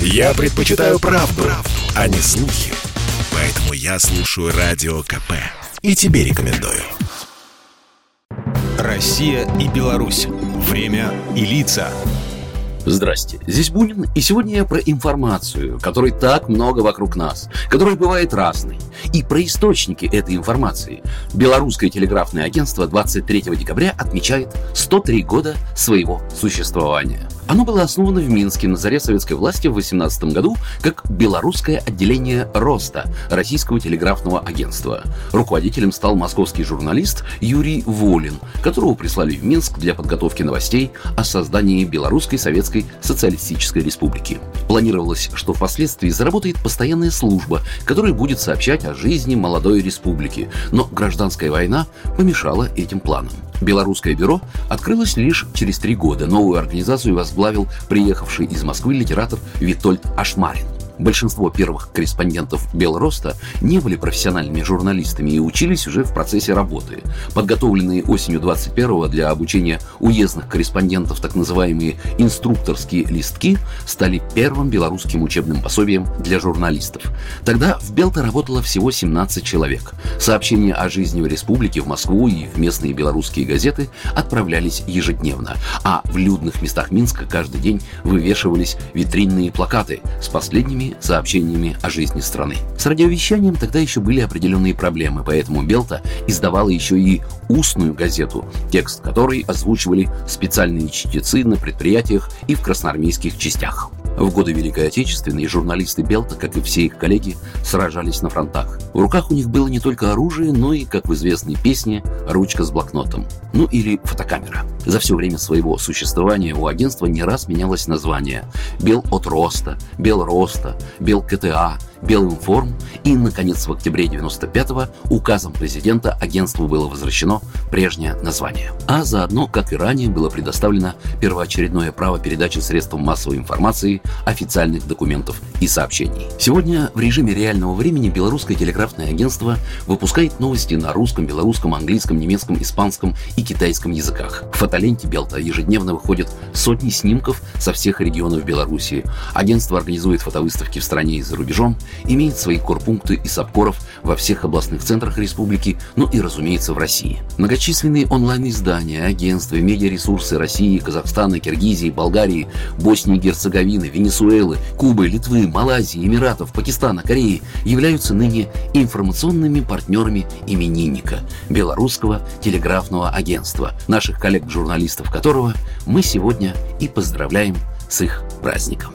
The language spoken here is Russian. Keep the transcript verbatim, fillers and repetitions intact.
Я предпочитаю правду, правду, а не слухи. Поэтому я слушаю Радио КП. И тебе рекомендую. Россия и Беларусь. Время и лица. Здрасте, здесь Бунин, и сегодня я про информацию, которой так много вокруг нас, которая бывает разной, и про источники этой информации. Белорусское телеграфное агентство двадцать третьего декабря отмечает сто три года своего существования. Оно было основано в Минске на заре советской власти в восемнадцатом году как Белорусское отделение РОСТа, Российского телеграфного агентства. Руководителем стал московский журналист Юрий Волин, которого прислали в Минск для подготовки новостей о создании Белорусской Советской Социалистической Республики. Планировалось, что впоследствии заработает постоянная служба, которая будет сообщать о жизни молодой республики, но гражданская война помешала этим планам. Белорусское бюро открылось лишь через три года. Новую организацию возглавил приехавший из Москвы литератор Витольд Ашмарин. Большинство первых корреспондентов БелРОСТа не были профессиональными журналистами и учились уже в процессе работы. Подготовленные осенью двадцать первого для обучения уездных корреспондентов так называемые инструкторские листки стали первым белорусским учебным пособием для журналистов. Тогда в Белто работало всего семнадцать человек. Сообщения о жизни в республике в Москву и в местные белорусские газеты отправлялись ежедневно, а в людных местах Минска каждый день вывешивались витринные плакаты с последними сообщениями о жизни страны. С радиовещанием тогда еще были определенные проблемы, поэтому Белта издавала еще и устную газету, текст которой озвучивали специальные чтецы на предприятиях и в красноармейских частях. В годы Великой Отечественной журналисты Белта, как и все их коллеги, сражались на фронтах. В руках у них было не только оружие, но и, как в известной песне, ручка с блокнотом. Ну или фотокамера. За все время своего существования у агентства не раз менялось название. БелОтРОСТа, БелРОСТа, БелКТА, Белинформ и, наконец, в октябре девяносто пятого указом президента агентству было возвращено прежнее название. А заодно, как и ранее, было предоставлено первоочередное право передачи средствам массовой информации официальных документов и сообщений. Сегодня в режиме реального времени Белорусское телеграфное агентство выпускает новости на русском, белорусском, английском, немецком, испанском и китайском языках. В фотоленте Белта ежедневно выходят сотни снимков со всех регионов Беларуси. Агентство организует фотовыставки в стране и за рубежом, имеет свои корпункты и сабкоров во всех областных центрах республики, ну и, разумеется, в России. Многочисленные онлайн-издания, агентства, медиаресурсы России, Казахстана, Киргизии, Болгарии, Боснии и Герцеговины, Венесуэлы, Кубы, Литвы, Малайзии, Эмиратов, Пакистана, Кореи являются ныне информационными партнерами именинника Белорусского телеграфного агентства, наших коллег-журналистов которого мы сегодня и поздравляем с их праздником.